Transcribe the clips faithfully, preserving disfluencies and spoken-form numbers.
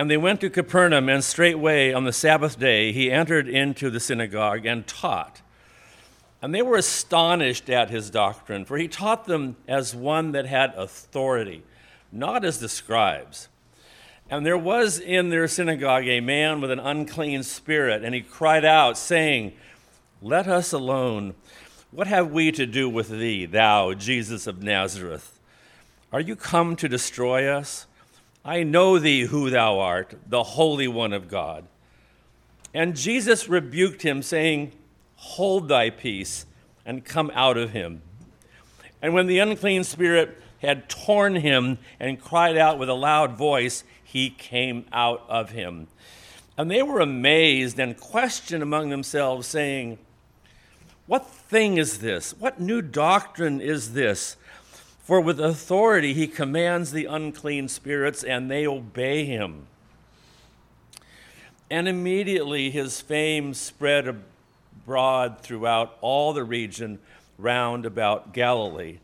And they went to Capernaum, and straightway on the Sabbath day he entered into the synagogue and taught. And they were astonished at his doctrine, for he taught them as one that had authority, not as the scribes. And there was in their synagogue a man with an unclean spirit, and he cried out, saying, "Let us alone. What have we to do with thee, thou Jesus of Nazareth? Are you come to destroy us? I know thee who thou art, the Holy One of God." And Jesus rebuked him, saying, "Hold thy peace, and come out of him." And when the unclean spirit had torn him and cried out with a loud voice, he came out of him. And they were amazed and questioned among themselves, saying, "What thing is this? What new doctrine is this? For with authority he commands the unclean spirits, and they obey him." And immediately his fame spread abroad. Broad throughout all the region round about Galilee.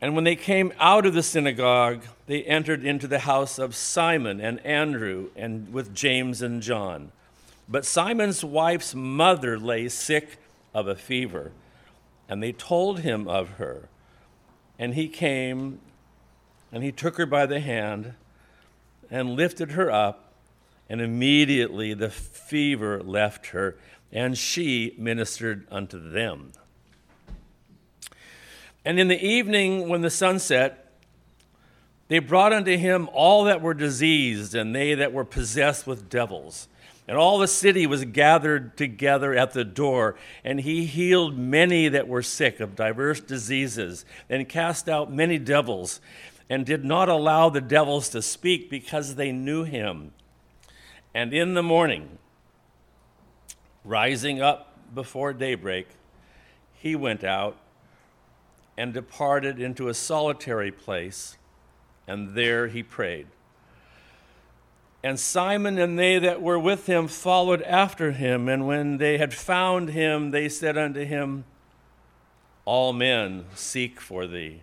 And when they came out of the synagogue, they entered into the house of Simon and Andrew, and with James and John. But Simon's wife's mother lay sick of a fever, and they told him of her. And he came, and he took her by the hand, and lifted her up, and immediately the fever left her, and she ministered unto them. And in the evening, when the sun set, they brought unto him all that were diseased, and they that were possessed with devils. And all the city was gathered together at the door, and he healed many that were sick of diverse diseases, and cast out many devils, and did not allow the devils to speak, because they knew him. And in the morning, rising up before daybreak, he went out and departed into a solitary place, and there he prayed. And Simon and they that were with him followed after him, and when they had found him, they said unto him, "All men seek for thee."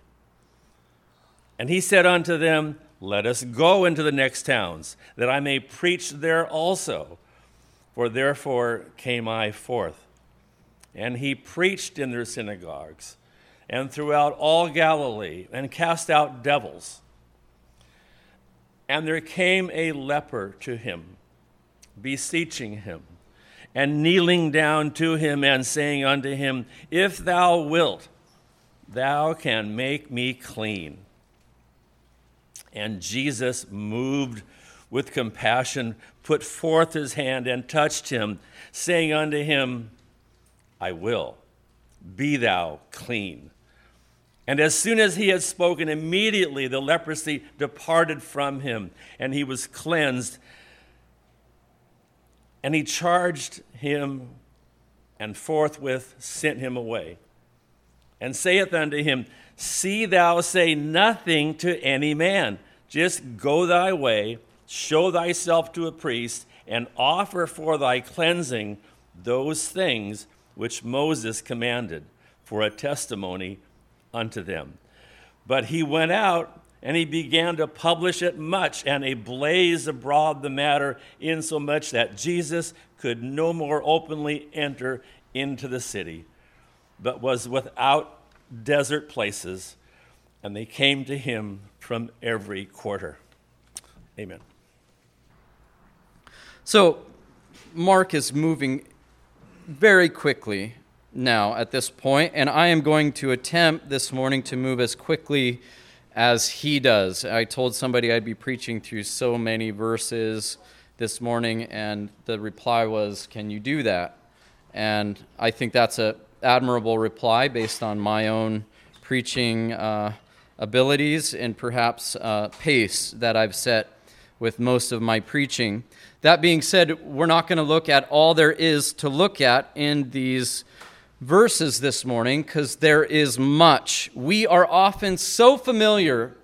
And he said unto them, "Let us go into the next towns, that I may preach there also. For therefore came I forth." And he preached in their synagogues, and throughout all Galilee, and cast out devils. And there came a leper to him, beseeching him, and kneeling down to him, and saying unto him, "If thou wilt, thou can make me clean." And Jesus, moved with compassion, put forth his hand and touched him, saying unto him, "I will, be thou clean." And as soon as he had spoken, immediately the leprosy departed from him, and he was cleansed. And he charged him, and forthwith sent him away, and saith unto him, "See thou say nothing to any man, just go thy way, show thyself to a priest, and offer for thy cleansing those things which Moses commanded, for a testimony unto them." But he went out, and he began to publish it much, and a blaze abroad the matter, insomuch that Jesus could no more openly enter into the city, but was without desert places, and they came to him from every quarter. Amen. So Mark is moving very quickly now at this point, and I am going to attempt this morning to move as quickly as he does. I told somebody I'd be preaching through so many verses this morning, and the reply was, "Can you do that?" And I think that's an admirable reply based on my own preaching uh, abilities and perhaps uh, pace that I've set with most of my preaching. That being said, we're not going to look at all there is to look at in these verses this morning, because there is much. We are often so familiar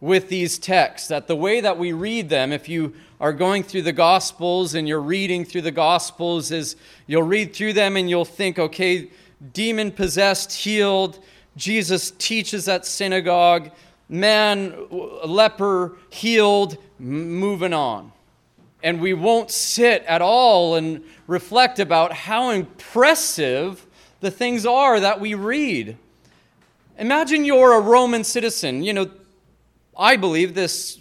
with these texts that the way that we read them, if you are going through the Gospels and you're reading through the Gospels, is you'll read through them and you'll think, okay, demon-possessed, healed, Jesus teaches at synagogue, man, leper, healed, moving on. And we won't sit at all and reflect about how impressive the things are that we read. Imagine you're a Roman citizen. You know, I believe this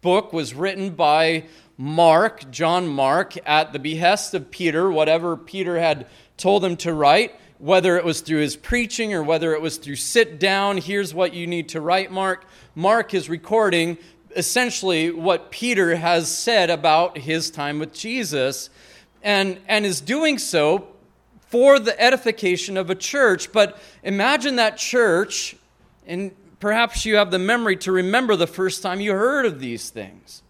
book was written by Mark, John Mark, at the behest of Peter, whatever Peter had told him to write, whether it was through his preaching or whether it was through sit down, here's what you need to write, Mark. Mark is recording essentially what Peter has said about his time with Jesus, and, and is doing so for the edification of a church. But imagine that church, and perhaps you have the memory to remember the first time you heard of these things.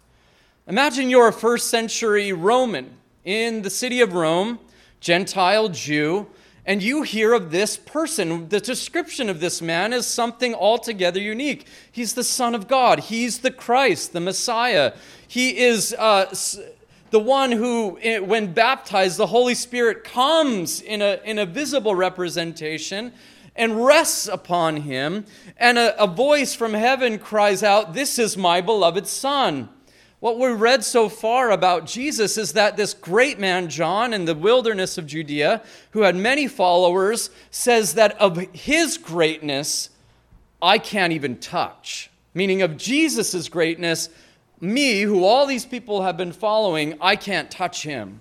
Imagine you're a first century Roman in the city of Rome, Gentile Jew, and you hear of this person. The description of this man is something altogether unique. He's the Son of God. He's the Christ, the Messiah. He is uh, the one who, when baptized, the Holy Spirit comes in a, in a visible representation and rests upon him. And a, a voice from heaven cries out, "This is my beloved Son." What we read so far about Jesus is that this great man, John, in the wilderness of Judea, who had many followers, says that of his greatness, I can't even touch. Meaning of Jesus' greatness, me, who all these people have been following, I can't touch him.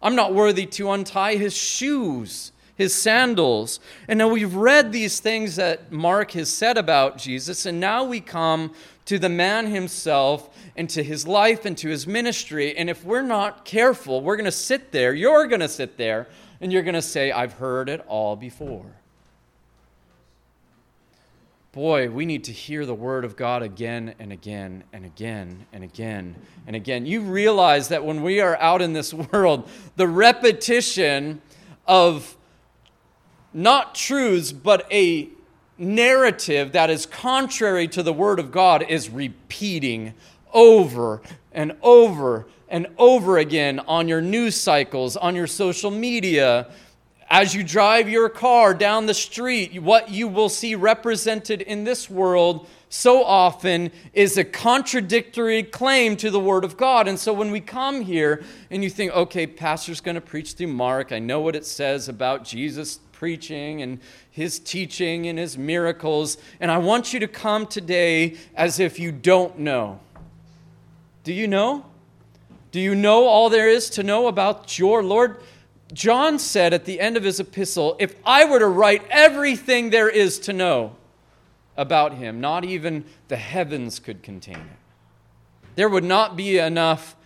I'm not worthy to untie his shoes, his sandals. And now we've read these things that Mark has said about Jesus, and now we come to the man himself, and to his life, and to his ministry. And if we're not careful, we're going to sit there, you're going to sit there, and you're going to say, I've heard it all before. Boy, we need to hear the word of God again and again and again and again and again. You realize that when we are out in this world, the repetition of not truths, but a narrative that is contrary to the word of God is repeating over and over and over again on your news cycles, on your social media. As you drive your car down the street, what you will see represented in this world so often is a contradictory claim to the word of God. And so when we come here and you think, okay, pastor's going to preach through Mark, I know what it says about Jesus preaching and his teaching and his miracles, and I want you to come today as if you don't know. Do you know? Do you know all there is to know about your Lord? John said at the end of his epistle, if I were to write everything there is to know about him, not even the heavens could contain it. There would not be enough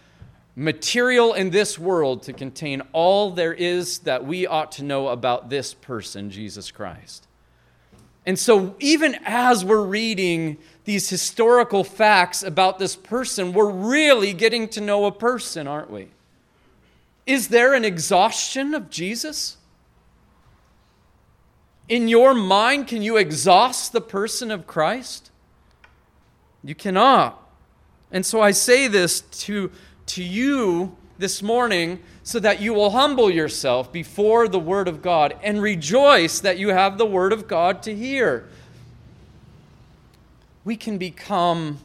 material in this world to contain all there is that we ought to know about this person, Jesus Christ. And so even as we're reading these historical facts about this person, we're really getting to know a person, aren't we? Is there an exhaustion of Jesus? In your mind, can you exhaust the person of Christ? You cannot. And so I say this to, to you this morning so that you will humble yourself before the Word of God and rejoice that you have the Word of God to hear. We can become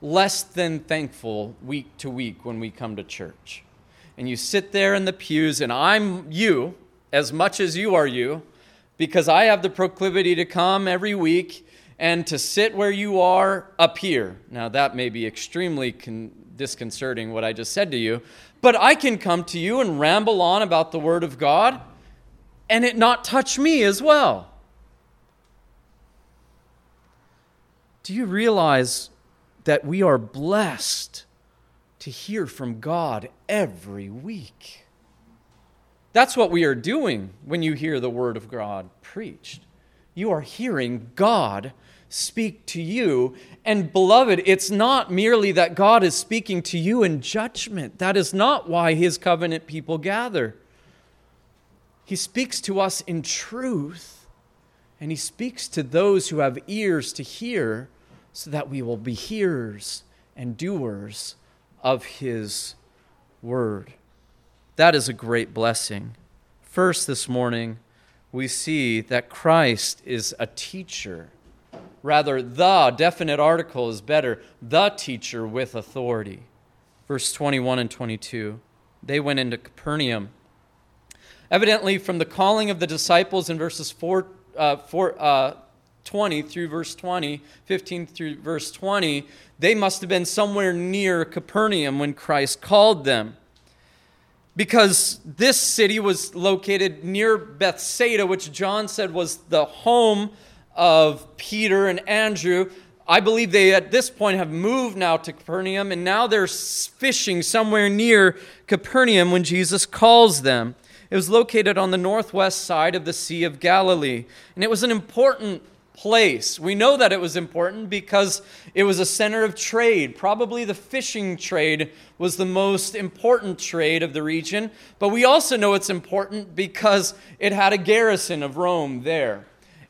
less than thankful week to week when we come to church. And you sit there in the pews, and I'm you as much as you are you, because I have the proclivity to come every week and to sit where you are up here. Now, that may be extremely con- disconcerting what I just said to you, but I can come to you and ramble on about the Word of God and it not touch me as well. Do you realize that we are blessed to hear from God every week? That's what we are doing when you hear the Word of God preached. You are hearing God speak to you. And beloved, it's not merely that God is speaking to you in judgment. That is not why His covenant people gather. He speaks to us in truth, and He speaks to those who have ears to hear so that we will be hearers and doers of His Word. That is a great blessing. First, this morning, we see that Christ is a teacher. Rather, the definite article is better. The teacher with authority. Verse twenty-one and twenty-two. They went into Capernaum. Evidently, from the calling of the disciples in verses four, uh, four, uh, twenty through verse twenty, fifteen through verse twenty, they must have been somewhere near Capernaum when Christ called them. Because this city was located near Bethsaida, which John said was the home of Peter and Andrew. I believe they at this point have moved now to Capernaum, and now they're fishing somewhere near Capernaum when Jesus calls them. It was located on the northwest side of the Sea of Galilee, and it was an important place. We know that it was important because it was a center of trade. Probably the fishing trade was the most important trade of the region, but we also know it's important because it had a garrison of Rome there.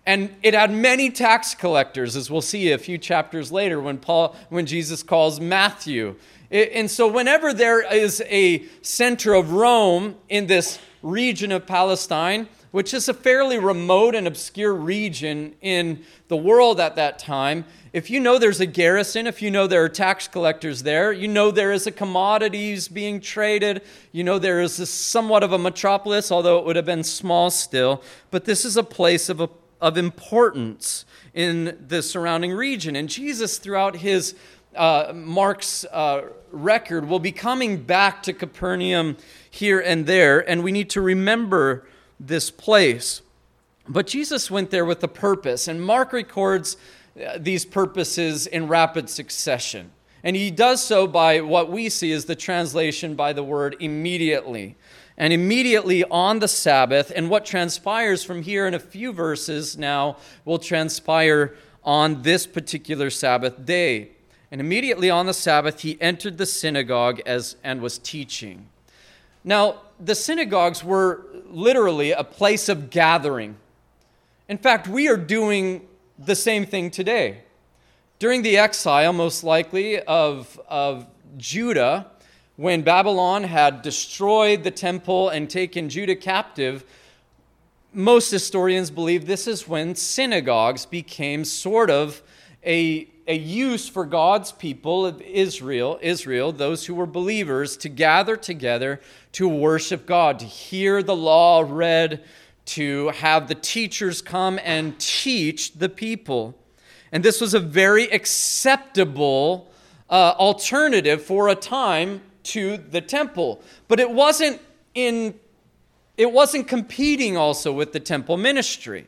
And it had many tax collectors, as we'll see a few chapters later when Paul, when Jesus calls Matthew. And so whenever there is a center of Rome in this region of Palestine, which is a fairly remote and obscure region in the world at that time, if you know there's a garrison, if you know there are tax collectors there, you know there is a commodities being traded, you know there is a somewhat of a metropolis, although it would have been small still, but this is a place of, a, of importance in the surrounding region. And Jesus, throughout his uh, Mark's uh, record, will be coming back to Capernaum here and there, and we need to remember this place. But Jesus went there with a purpose, and Mark records these purposes in rapid succession. And he does so by what we see as the translation by the word immediately. And immediately on the Sabbath, and what transpires from here in a few verses now will transpire on this particular Sabbath day. And immediately on the Sabbath, he entered the synagogue as and was teaching. Now, the synagogues were literally a place of gathering. In fact, we are doing the same thing today. During the exile, most likely, of, of Judah, when Babylon had destroyed the temple and taken Judah captive, most historians believe this is when synagogues became sort of a a use for God's people of Israel, Israel, those who were believers, to gather together to worship God, to hear the law read, to have the teachers come and teach the people. And this was a very acceptable uh, alternative for a time to the temple. But it wasn't in, it wasn't competing also with the temple ministry.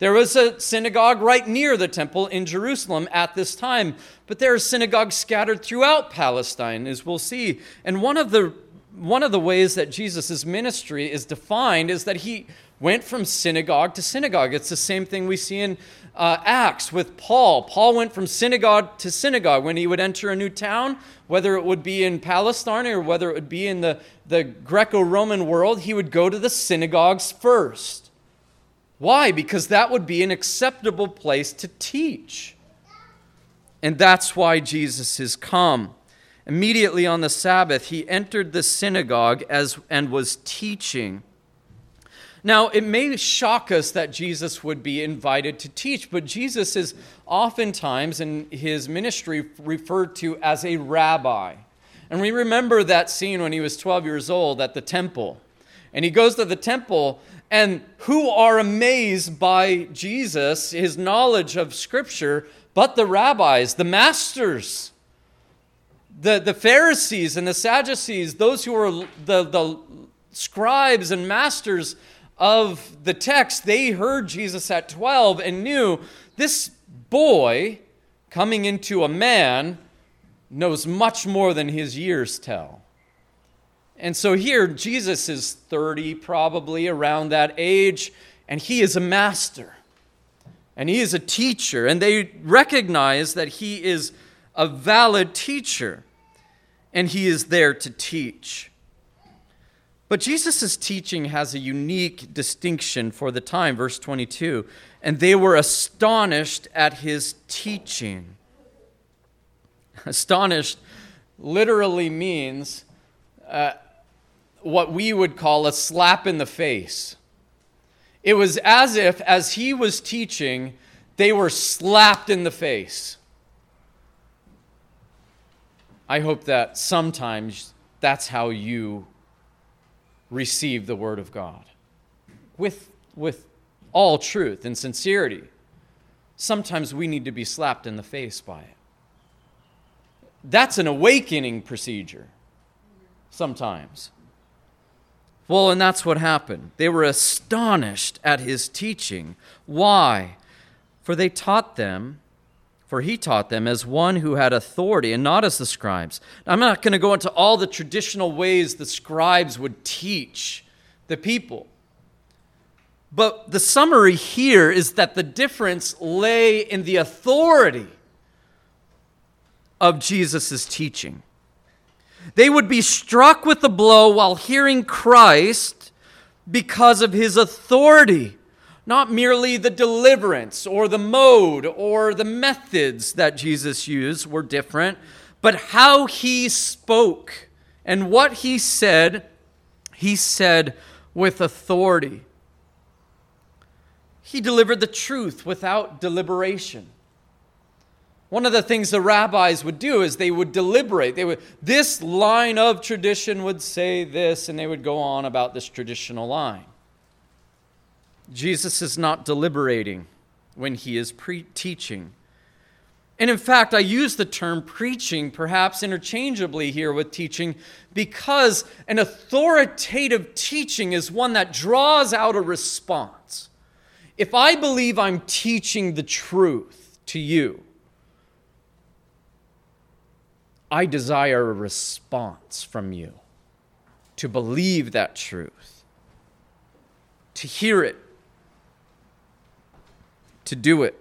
There was a synagogue right near the temple in Jerusalem at this time, but there are synagogues scattered throughout Palestine, as we'll see. And one of the one of the ways that Jesus' ministry is defined is that he went from synagogue to synagogue. It's the same thing we see in uh, Acts with Paul. Paul went from synagogue to synagogue. When he would enter a new town, whether it would be in Palestine or whether it would be in the, the Greco-Roman world, he would go to the synagogues first. Why? Because that would be an acceptable place to teach. And that's why Jesus is come. Immediately on the Sabbath, he entered the synagogue as and was teaching. Now, it may shock us that Jesus would be invited to teach, but Jesus is oftentimes in his ministry referred to as a rabbi. And we remember that scene when he was twelve years old at the temple. And he goes to the temple, and who are amazed by Jesus, his knowledge of Scripture, but the rabbis, the masters, the, the Pharisees and the Sadducees, those who are the, the scribes and masters of the text. They heard Jesus at twelve and knew this boy coming into a man knows much more than his years tell. And so here, Jesus is thirty, probably around that age, and he is a master, and he is a teacher, and they recognize that he is a valid teacher, and he is there to teach. But Jesus' teaching has a unique distinction for the time, verse twenty-two, and they were astonished at his teaching. Astonished literally means Uh, what we would call a slap in the face. It was as if, as he was teaching, They were slapped in the face. I hope that sometimes that's how you receive the Word of God. With, with all truth and sincerity. Sometimes we need to be slapped in the face by it. That's an awakening procedure sometimes. Well, and that's what happened. They were astonished at his teaching. Why? For they taught them, for he taught them as one who had authority and not as the scribes. I'm not going to go into all the traditional ways the scribes would teach the people. But the summary here is that the difference lay in the authority of Jesus' teaching. They would be struck with the blow while hearing Christ because of his authority, not merely the deliverance or the mode or the methods that Jesus used were different, but how he spoke and what he said, he said with authority. He delivered the truth without deliberation. One of the things the rabbis would do is they would deliberate. They would, this line of tradition would say this, and they would go on about this traditional line. Jesus is not deliberating when he is pre- teaching. And in fact, I use the term preaching perhaps interchangeably here with teaching because an authoritative teaching is one that draws out a response. If I believe I'm teaching the truth to you, I desire a response from you to believe that truth, to hear it, to do it.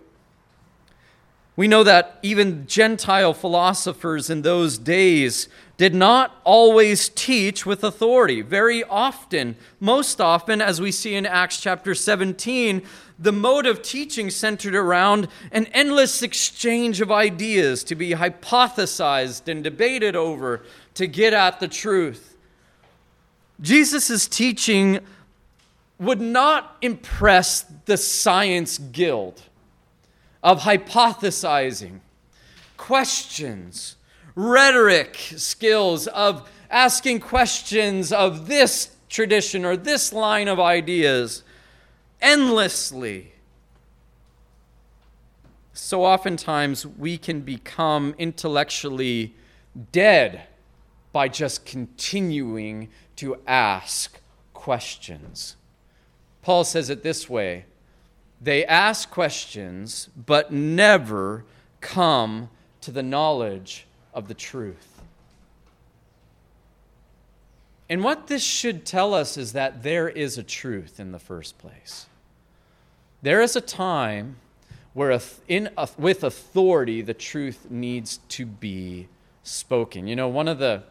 We know that even Gentile philosophers in those days did not always teach with authority. Very often, most often, as we see in Acts chapter seventeen, the mode of teaching centered around an endless exchange of ideas to be hypothesized and debated over to get at the truth. Jesus' teaching would not impress the science guild of hypothesizing, questions, rhetoric skills of asking questions of this tradition or this line of ideas endlessly. So oftentimes we can become intellectually dead by just continuing to ask questions. Paul says it this way, they ask questions but never come to the knowledge of the truth. And what this should tell us is that there is a truth in the first place. There is a time where in, with authority the truth needs to be spoken. You know, one of the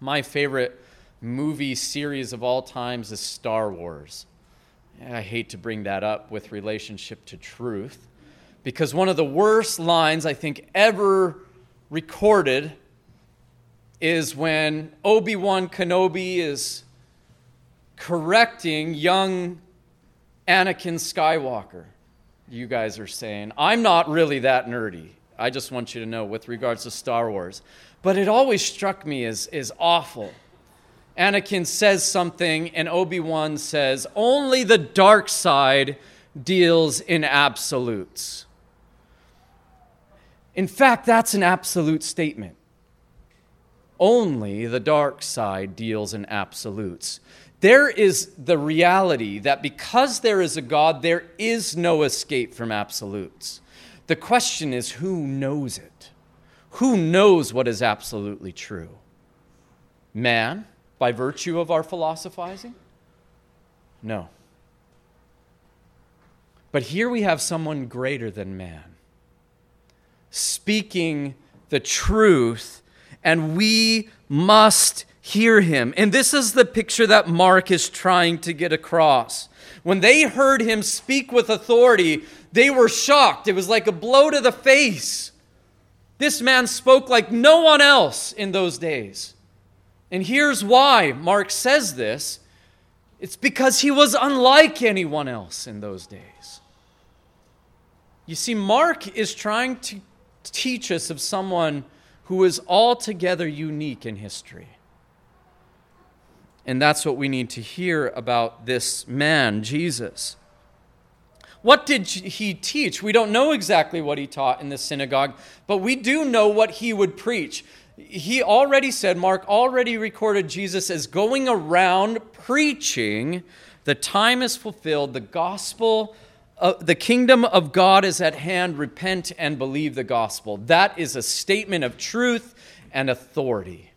my favorite movie series of all times is Star Wars. I hate to bring that up with relationship to truth, because one of the worst lines I think ever recorded is when Obi-Wan Kenobi is correcting young Anakin Skywalker. You guys are saying, I'm not really that nerdy. I just want you to know with regards to Star Wars. But it always struck me as, as awful. Anakin says something and Obi-Wan says, only the dark side deals in absolutes. In fact, that's an absolute statement. Only the dark side deals in absolutes. There is the reality that because there is a God, there is no escape from absolutes. The question is, who knows it? Who knows what is absolutely true? Man, by virtue of our philosophizing? No. But here we have someone greater than man, speaking the truth, and we must hear him. And this is the picture that Mark is trying to get across. When they heard him speak with authority, they were shocked. It was like a blow to the face. This man spoke like no one else in those days. And here's why Mark says this. It's because he was unlike anyone else in those days. You see, Mark is trying to teach us of someone who is altogether unique in history. And that's what we need to hear about this man, Jesus. What did he teach? We don't know exactly what he taught in the synagogue, but we do know what he would preach. He already said, Mark already recorded Jesus as going around preaching, the time is fulfilled, the gospel, uh, the kingdom of God is at hand, repent and believe the gospel. That is a statement of truth and authority.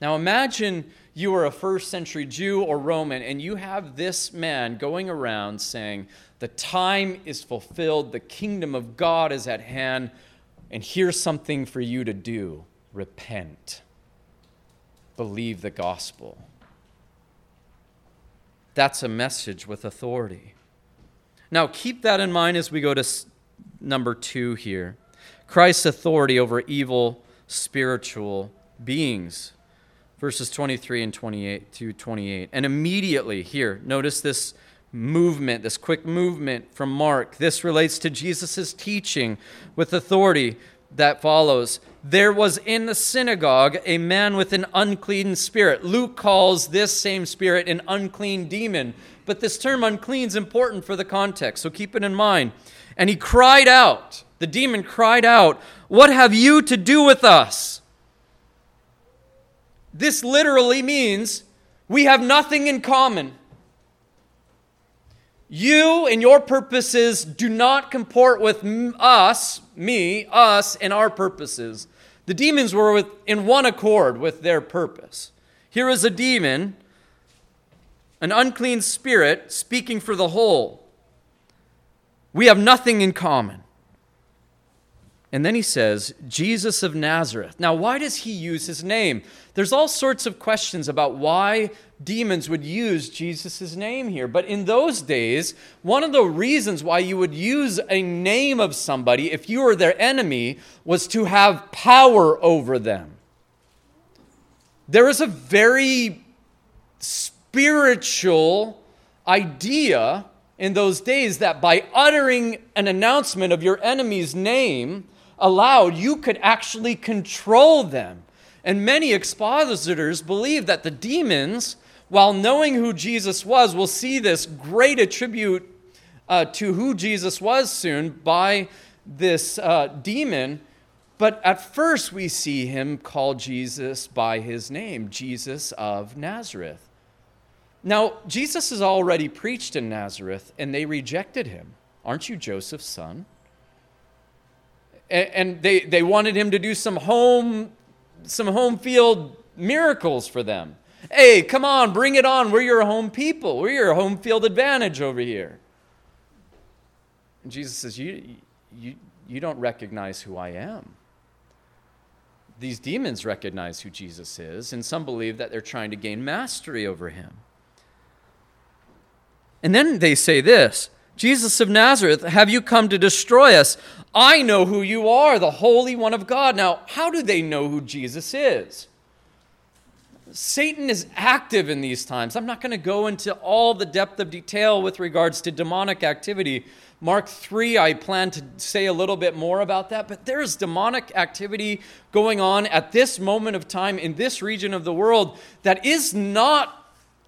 Now imagine you are a first century Jew or Roman, and you have this man going around saying, the time is fulfilled, the kingdom of God is at hand, and here's something for you to do. Repent. Believe the gospel. That's a message with authority. Now keep that in mind as we go to number two here. Christ's authority over evil spiritual beings. Verses twenty-three and twenty-eight to twenty-eight. And immediately here, notice this movement, this quick movement from Mark. This relates to Jesus' teaching with authority that follows. There was in the synagogue a man with an unclean spirit. Luke calls this same spirit an unclean demon. But this term unclean is important for the context, so keep it in mind. And he cried out, the demon cried out, "What have you to do with us?" This literally means we have nothing in common. You and your purposes do not comport with us, me, us, and our purposes. The demons were with, in one accord with their purpose. Here is a demon, an unclean spirit, speaking for the whole. We have nothing in common. And then he says, Jesus of Nazareth. Now, why does he use his name? There's all sorts of questions about why demons would use Jesus' name here. But in those days, one of the reasons why you would use a name of somebody, if you were their enemy, was to have power over them. There is a very spiritual idea in those days that by uttering an announcement of your enemy's name aloud, you could actually control them. And many expositors believe that the demons, while knowing who Jesus was, will see this great attribute uh, to who Jesus was soon by this uh, demon. But at first we see him call Jesus by his name, Jesus of Nazareth. Now, Jesus has already preached in Nazareth, and they rejected him. Aren't you Joseph's son? And they, they wanted him to do some home, some home field miracles for them. Hey, come on, bring it on. We're your home people. We're your home field advantage over here. And Jesus says, you, you, you don't recognize who I am. These demons recognize who Jesus is, and some believe that they're trying to gain mastery over him. And then they say this, Jesus of Nazareth, have you come to destroy us? I know who you are, the Holy One of God. Now, how do they know who Jesus is? Satan is active in these times. I'm not going to go into all the depth of detail with regards to demonic activity. Mark three, I plan to say a little bit more about that, but there's demonic activity going on at this moment of time in this region of the world that is not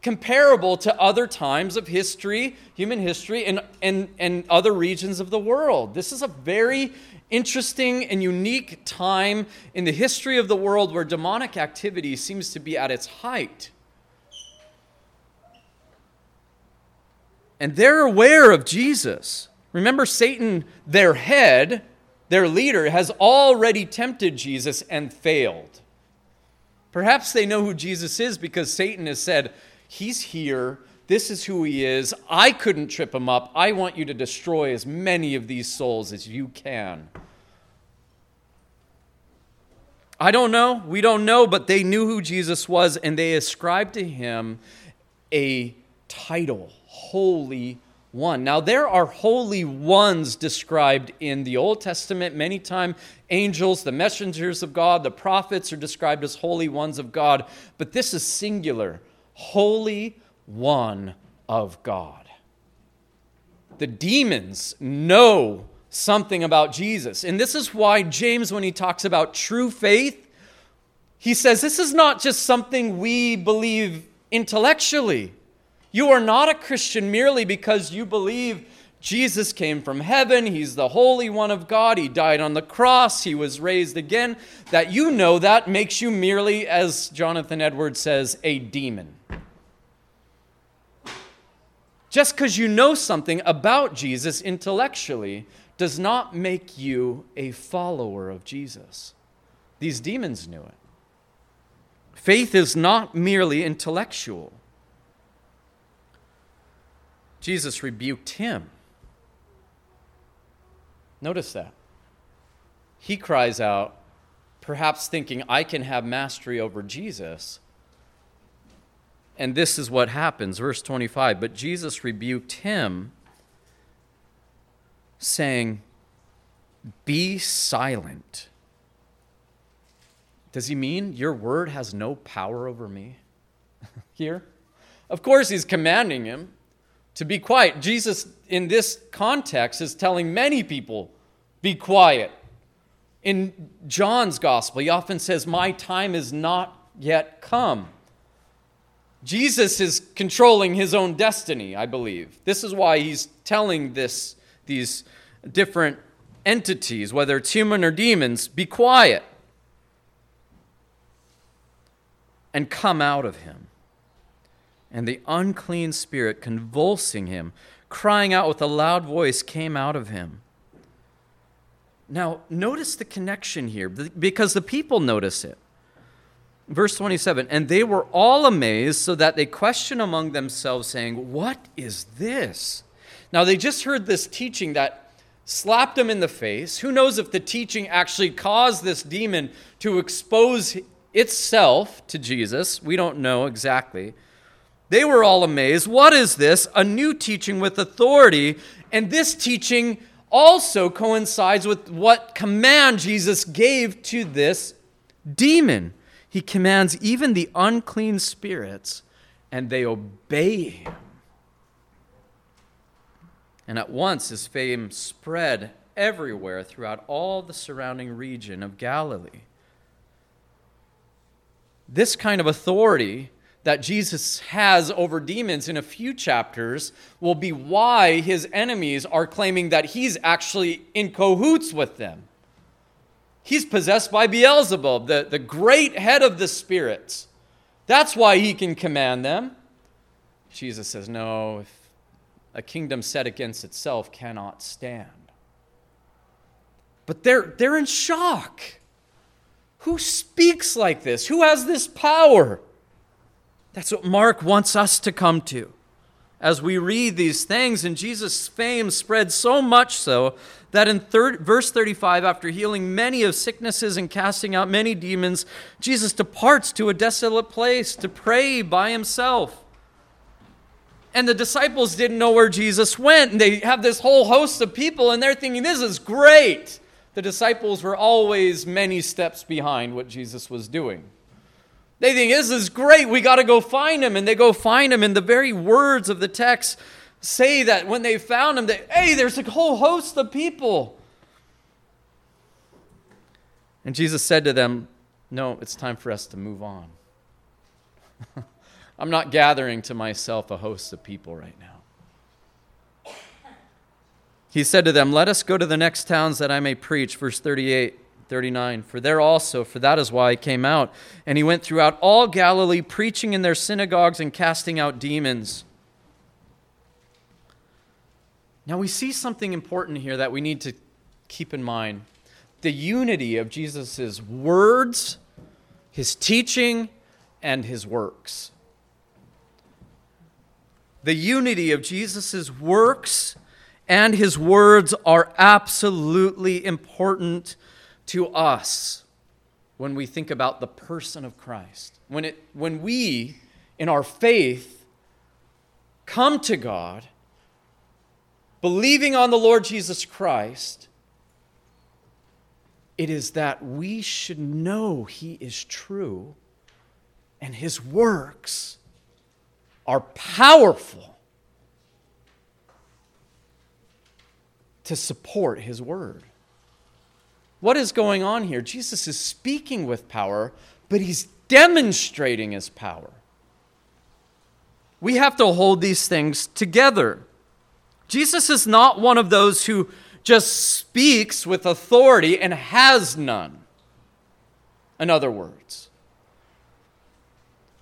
comparable to other times of history, human history, and, and, and other regions of the world. This is a very interesting and unique time in the history of the world where demonic activity seems to be at its height. And they're aware of Jesus. Remember, Satan, their head, their leader, has already tempted Jesus and failed. Perhaps they know who Jesus is because Satan has said, he's here. This is who he is. I couldn't trip him up. I want you to destroy as many of these souls as you can. I don't know. We don't know, but they knew who Jesus was, and they ascribed to him a title, Holy One. Now, there are holy ones described in the Old Testament. Many times, angels, the messengers of God, the prophets are described as holy ones of God, but this is singular. Holy One of God. The demons know something about Jesus. And this is why James, when he talks about true faith, he says this is not just something we believe intellectually. You are not a Christian merely because you believe Jesus came from heaven, he's the Holy One of God, he died on the cross, he was raised again. That you know that makes you merely, as Jonathan Edwards says, a demon. Just because you know something about Jesus intellectually does not make you a follower of Jesus. These demons knew it. Faith is not merely intellectual. Jesus rebuked him. Notice that. He cries out, perhaps thinking, I can have mastery over Jesus. And this is what happens, verse twenty-five. But Jesus rebuked him, saying, be silent. Does he mean your word has no power over me? Here? Of course he's commanding him to be quiet. Jesus, in this context, is telling many people, be quiet. In John's gospel, he often says, my time is not yet come. Jesus is controlling his own destiny, I believe. This is why he's telling this, these different entities, whether it's human or demons, be quiet and come out of him. And the unclean spirit, convulsing him, crying out with a loud voice, came out of him. Now, notice the connection here, because the people notice it. Verse twenty-seven, and they were all amazed, so that they questioned among themselves, saying, what is this? Now, they just heard this teaching that slapped them in the face. Who knows if the teaching actually caused this demon to expose itself to Jesus? We don't know exactly. They were all amazed. What is this? A new teaching with authority. And this teaching also coincides with what command Jesus gave to this demon. He commands even the unclean spirits, and they obey him. And at once his fame spread everywhere throughout all the surrounding region of Galilee. This kind of authority that Jesus has over demons in a few chapters will be why his enemies are claiming that he's actually in cahoots with them. He's possessed by Beelzebub, the, the great head of the spirits. That's why he can command them. Jesus says, no, if a kingdom set against itself cannot stand. But they're, they're in shock. Who speaks like this? Who has this power? That's what Mark wants us to come to as we read these things. And Jesus' fame spread so much so that in third, verse thirty-five, after healing many of sicknesses and casting out many demons, Jesus departs to a desolate place to pray by himself. And the disciples didn't know where Jesus went. And they have this whole host of people, and they're thinking, this is great. The disciples were always many steps behind what Jesus was doing. They think, this is great, we got to go find him. And they go find him, and the very words of the text say that when they found him, they, hey, there's a whole host of people. And Jesus said to them, no, it's time for us to move on. I'm not gathering to myself a host of people right now. He said to them, let us go to the next towns that I may preach, verse thirty-eight. thirty-nine, for there also, for that is why I came out. And he went throughout all Galilee, preaching in their synagogues and casting out demons. Now we see something important here that we need to keep in mind. The unity of Jesus' words, his teaching, and his works. The unity of Jesus' works and his words are absolutely important to us when we think about the person of Christ. When it, when we, in our faith, come to God, believing on the Lord Jesus Christ, it is that we should know he is true and his works are powerful to support his word. What is going on here? Jesus is speaking with power, but he's demonstrating his power. We have to hold these things together. Jesus is not one of those who just speaks with authority and has none. In other words,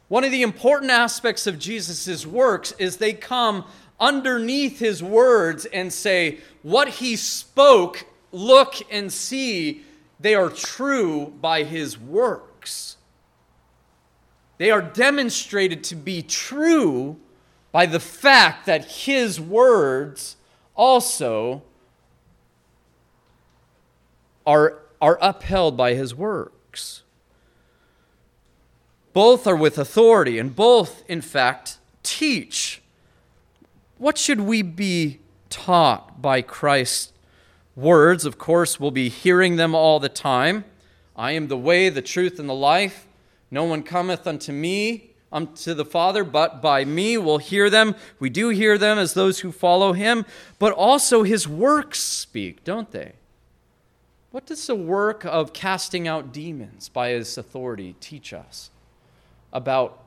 one of the important aspects of Jesus' works is they come underneath his words and say, what he spoke, look and see, they are true by his works. They are demonstrated to be true by the fact that his words also are, are upheld by his works. Both are with authority, and both, in fact, teach. What should we be taught by Christ's words? Of course, we'll be hearing them all the time. I am the way, the truth, and the life. No one cometh unto me, unto the Father, but by me. We'll hear them. We do hear them as those who follow him, but also his works speak, don't they? What does the work of casting out demons by his authority teach us about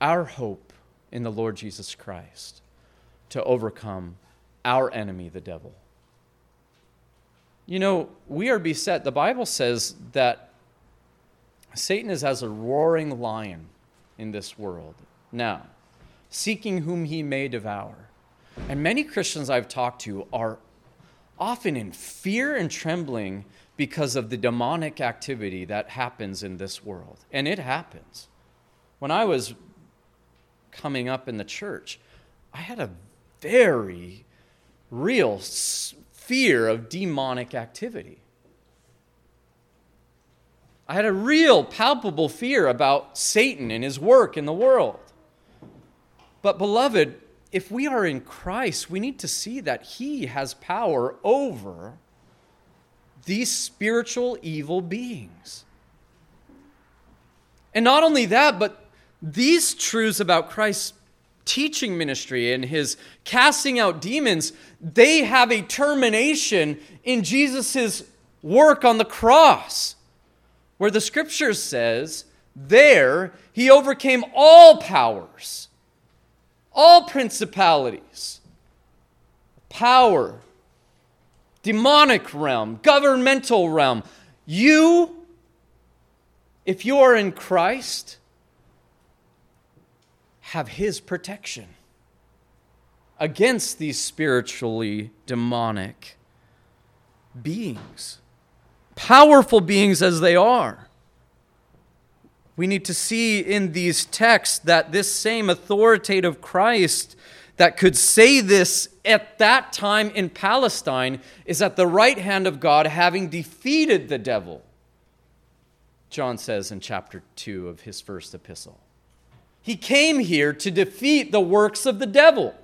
our hope in the Lord Jesus Christ to overcome our enemy, the devil? You know, we are beset. The Bible says that Satan is as a roaring lion in this world now, seeking whom he may devour. And many Christians I've talked to are often in fear and trembling because of the demonic activity that happens in this world. And it happens. When I was coming up in the church, I had a very real fear of demonic activity. I had a real palpable fear about Satan and his work in the world. But beloved, if we are in Christ, we need to see that he has power over these spiritual evil beings. And not only that, but these truths about Christ's teaching ministry and his casting out demons, they have a termination in Jesus' work on the cross, where the scripture says, there he overcame all powers, all principalities, power, demonic realm, governmental realm. You, if you are in Christ, have his protection against these spiritually demonic beings, powerful beings as they are. We need to see in these texts that this same authoritative Christ that could say this at that time in Palestine is at the right hand of God, having defeated the devil, John says in chapter two of his first epistle. He came here to defeat the works of the devil.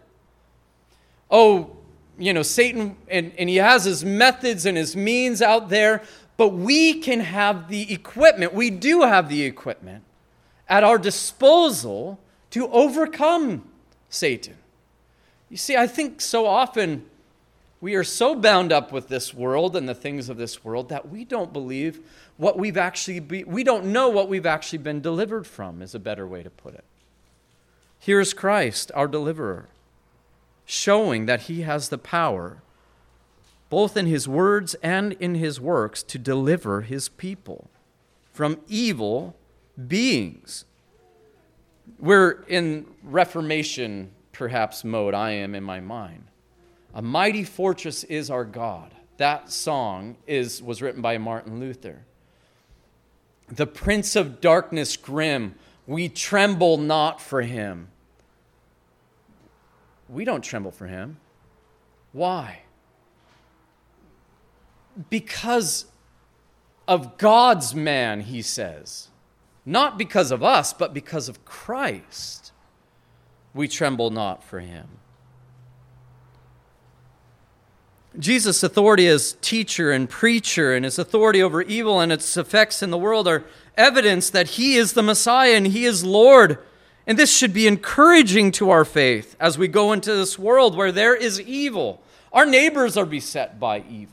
Oh, you know, Satan, and, and he has his methods and his means out there, but we can have the equipment. We do have the equipment at our disposal to overcome Satan. You see, I think so often we are so bound up with this world and the things of this world that we don't believe what we've actually be, we don't know what we've actually been delivered from, is a better way to put it. Here's Christ, our deliverer, showing that he has the power, both in his words and in his works, to deliver his people from evil beings. We're in Reformation, perhaps, mode, I am in my mind. A mighty fortress is our God. That song is was written by Martin Luther. The prince of darkness grim, we tremble not for him. We don't tremble for him. Why? Because of God's man, he says. Not because of us, but because of Christ. We tremble not for him. Jesus' authority as teacher and preacher and his authority over evil and its effects in the world are evidence that he is the Messiah and he is Lord And this should be encouraging to our faith as we go into this world where there is evil. Our neighbors are beset by evil.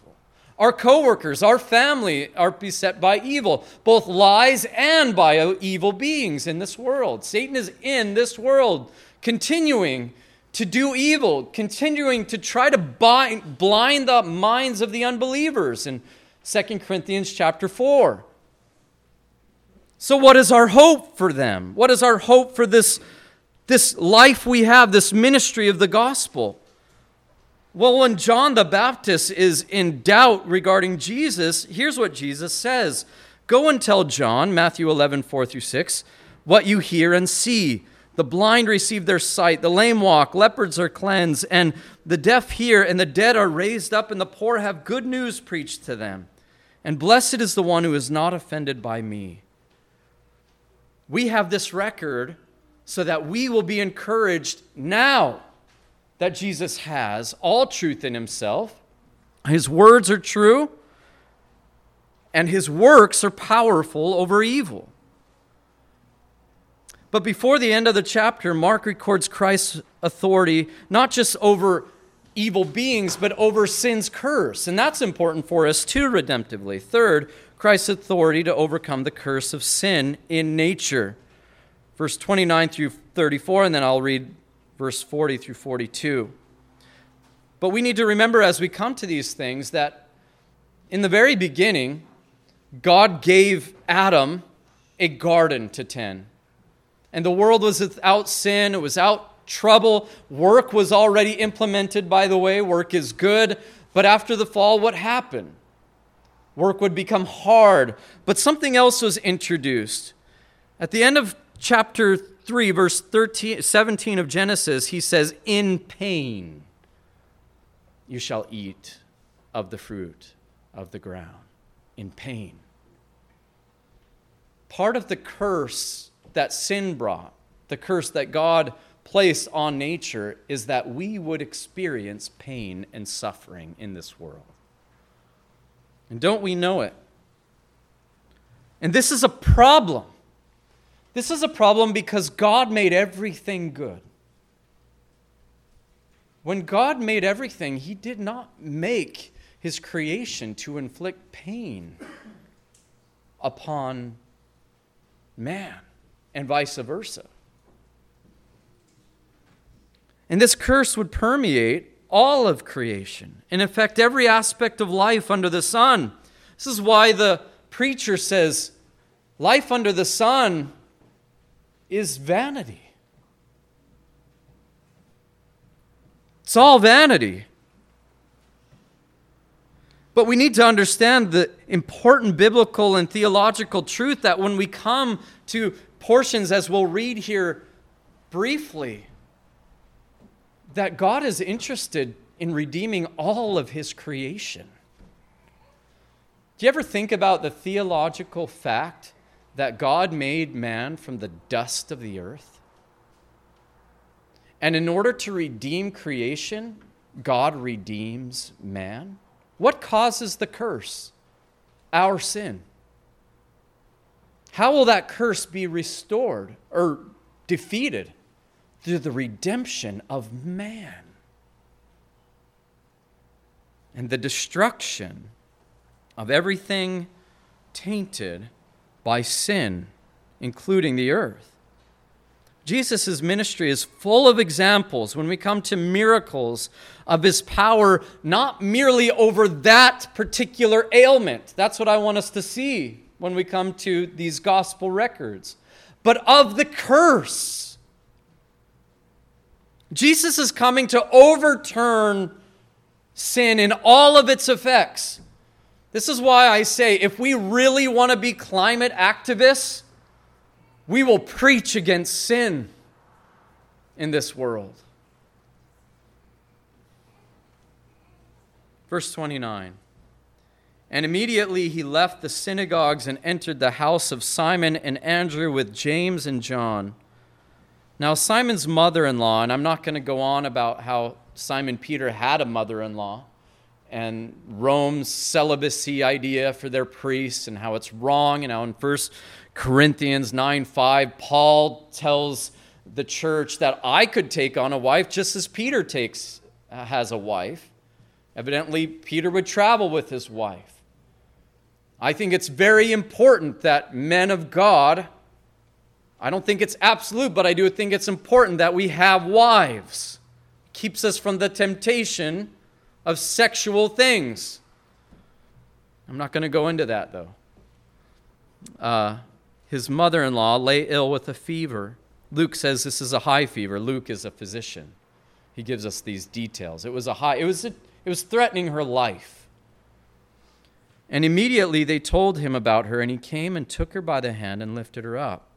Our coworkers, our family are beset by evil, both lies and by evil beings in this world. Satan is in this world, continuing to do evil, continuing to try to bind, blind the minds of the unbelievers in Second Corinthians chapter four. So what is our hope for them? What is our hope for this, this life we have, this ministry of the gospel? Well, when John the Baptist is in doubt regarding Jesus, here's what Jesus says. Go and tell John, Matthew eleven, four through six, what you hear and see. The blind receive their sight, the lame walk, lepers are cleansed, and the deaf hear, and the dead are raised up, and the poor have good news preached to them. And blessed is the one who is not offended by me. We have this record so that we will be encouraged now that Jesus has all truth in himself. His words are true, and his works are powerful over evil. But before the end of the chapter, Mark records Christ's authority not just over evil beings, but over sin's curse. And that's important for us too, redemptively. Third, Christ's authority to overcome the curse of sin in nature. Verse twenty-nine through thirty-four, and then I'll read verse forty through forty-two. But we need to remember as we come to these things that in the very beginning, God gave Adam a garden to tend. And the world was without sin, it was out trouble. Work was already implemented, by the way. Work is good. But after the fall, what happened? Work would become hard, but something else was introduced. At the end of chapter three, verse thirteen, seventeen of Genesis, he says, "In pain you shall eat of the fruit of the ground." In pain. Part of the curse that sin brought, the curse that God placed on nature, is that we would experience pain and suffering in this world. And don't we know it? And this is a problem. This is a problem because God made everything good. When God made everything, he did not make his creation to inflict pain upon man, and vice versa. And this curse would permeate all of creation and affect every aspect of life under the sun. This is why the preacher says, life under the sun is vanity. It's all vanity. But we need to understand the important biblical and theological truth that when we come to portions, as we'll read here briefly, that God is interested in redeeming all of his creation. Do you ever think about the theological fact that God made man from the dust of the earth? And in order to redeem creation, God redeems man. What causes the curse? Our sin. How will that curse be restored or defeated? Through the redemption of man and the destruction of everything tainted by sin, including the earth. Jesus' ministry is full of examples when we come to miracles of his power, not merely over that particular ailment. That's what I want us to see when we come to these gospel records, but of the curse. Jesus is coming to overturn sin in all of its effects. This is why I say, if we really want to be climate activists, we will preach against sin in this world. Verse twenty-nine. And immediately he left the synagogues and entered the house of Simon and Andrew with James and John. Now, Simon's mother-in-law, and I'm not going to go on about how Simon Peter had a mother-in-law and Rome's celibacy idea for their priests and how it's wrong. And how in First Corinthians nine five, Paul tells the church that I could take on a wife just as Peter takes uh, has a wife. Evidently, Peter would travel with his wife. I think it's very important that men of God, I don't think it's absolute, but I do think it's important that we have wives. It keeps us from the temptation of sexual things. I'm not going to go into that, though. Uh, his mother-in-law lay ill with a fever. Luke says this is a high fever. Luke is a physician. He gives us these details. It was a high. It was a, it was threatening her life. And immediately they told him about her, and he came and took her by the hand and lifted her up.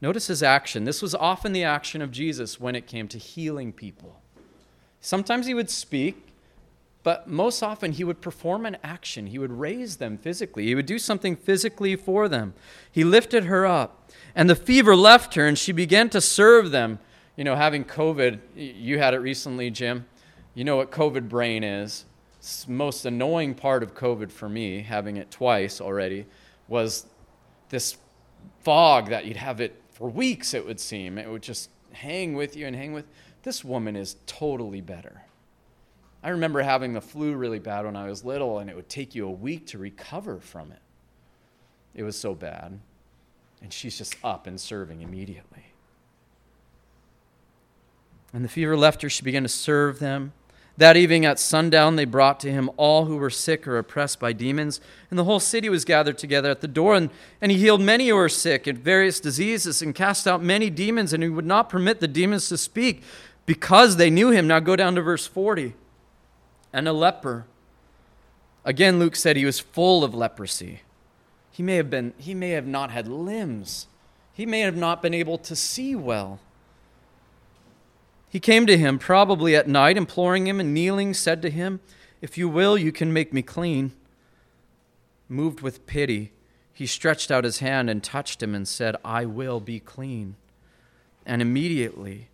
Notice his action. This was often the action of Jesus when it came to healing people. Sometimes he would speak, but most often he would perform an action. He would raise them physically. He would do something physically for them. He lifted her up, and the fever left her, and she began to serve them. You know, having COVID, you had it recently, Jim. You know what COVID brain is. It's the most annoying part of COVID for me, having it twice already, was this fog that you'd have it for weeks, it would seem. It would just hang with you and hang with. This woman is totally better. I remember having the flu really bad when I was little, and it would take you a week to recover from it. It was so bad. And she's just up and serving immediately. And the fever left her. She began to serve them. That evening at sundown, they brought to him all who were sick or oppressed by demons, and the whole city was gathered together at the door, and, and he healed many who were sick and various diseases and cast out many demons, and he would not permit the demons to speak because they knew him. Now go down to verse forty. And a leper. Again, Luke said he was full of leprosy. He may have been, he may have not had limbs. He may have not been able to see well. He came to him, probably at night, imploring him and kneeling, said to him, "If you will, you can make me clean." Moved with pity, he stretched out his hand and touched him and said, "I will be clean." And immediately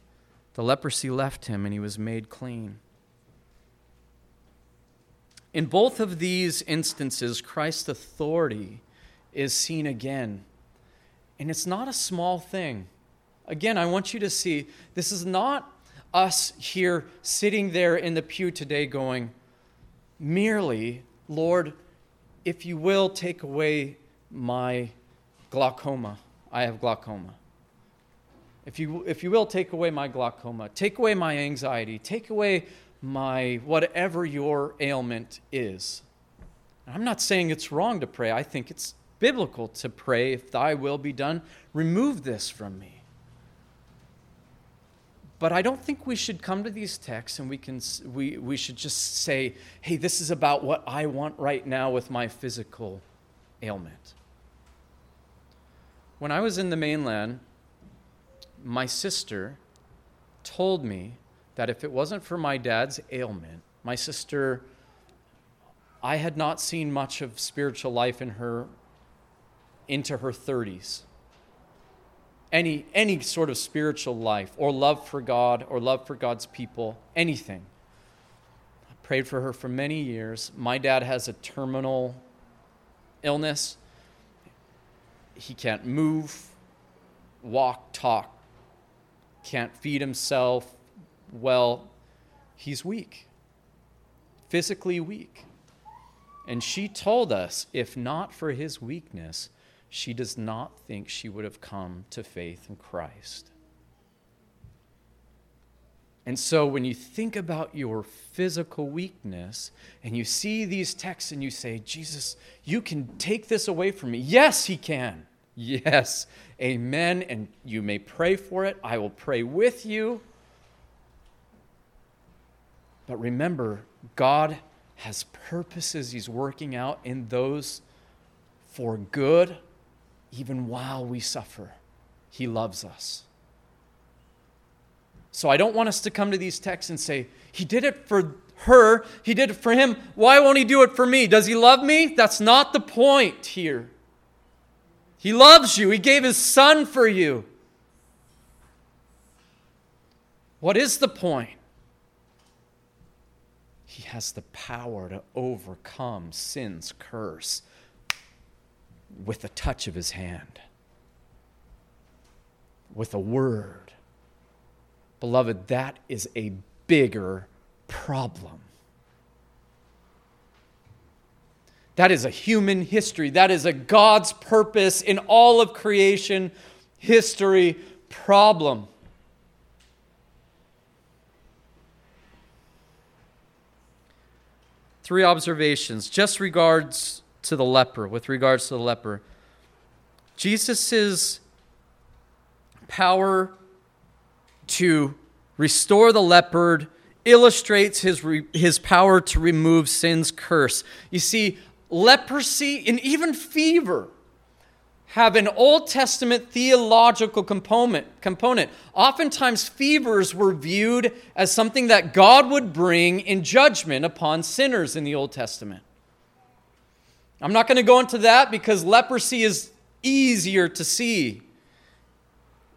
the leprosy left him and he was made clean. In both of these instances, Christ's authority is seen again. And it's not a small thing. Again, I want you to see, this is not us here sitting there in the pew today going, merely, "Lord, if you will, take away my glaucoma. I have glaucoma. If you, if you will, take away my glaucoma. Take away my anxiety. Take away my whatever your ailment is." I'm not saying it's wrong to pray. I think it's biblical to pray, "If thy will be done, remove this from me." But I don't think we should come to these texts and we can we we should just say, "Hey, this is about what I want right now with my physical ailment." When I was in the mainland, my sister told me that if it wasn't for my dad's ailment, my sister, I had not seen much of spiritual life in her into her thirties. Any any sort of spiritual life or love for God or love for God's people, anything. I prayed for her for many years. My dad has a terminal illness. He can't move, walk, talk, can't feed himself. Well, he's weak, physically weak. And she told us, if not for his weakness, she does not think she would have come to faith in Christ. And so when you think about your physical weakness and you see these texts and you say, "Jesus, you can take this away from me." Yes, he can. Yes, amen. And you may pray for it. I will pray with you. But remember, God has purposes he's working out in those for good, even while we suffer. He loves us. So I don't want us to come to these texts and say, "He did it for her, he did it for him, why won't he do it for me? Does he love me?" That's not the point here. He loves you. He gave his son for you. What is the point? He has the power to overcome sin's curse with a touch of his hand, with a word, Beloved, that is a bigger problem. That is a human history. That is a God's purpose in all of creation history problem. Three observations, just regards to the leper, with regards to the leper. Jesus' power to restore the leper illustrates his, re- his power to remove sin's curse. You see, leprosy and even fever have an Old Testament theological component. component. Oftentimes, fevers were viewed as something that God would bring in judgment upon sinners in the Old Testament. I'm not going to go into that because leprosy is easier to see.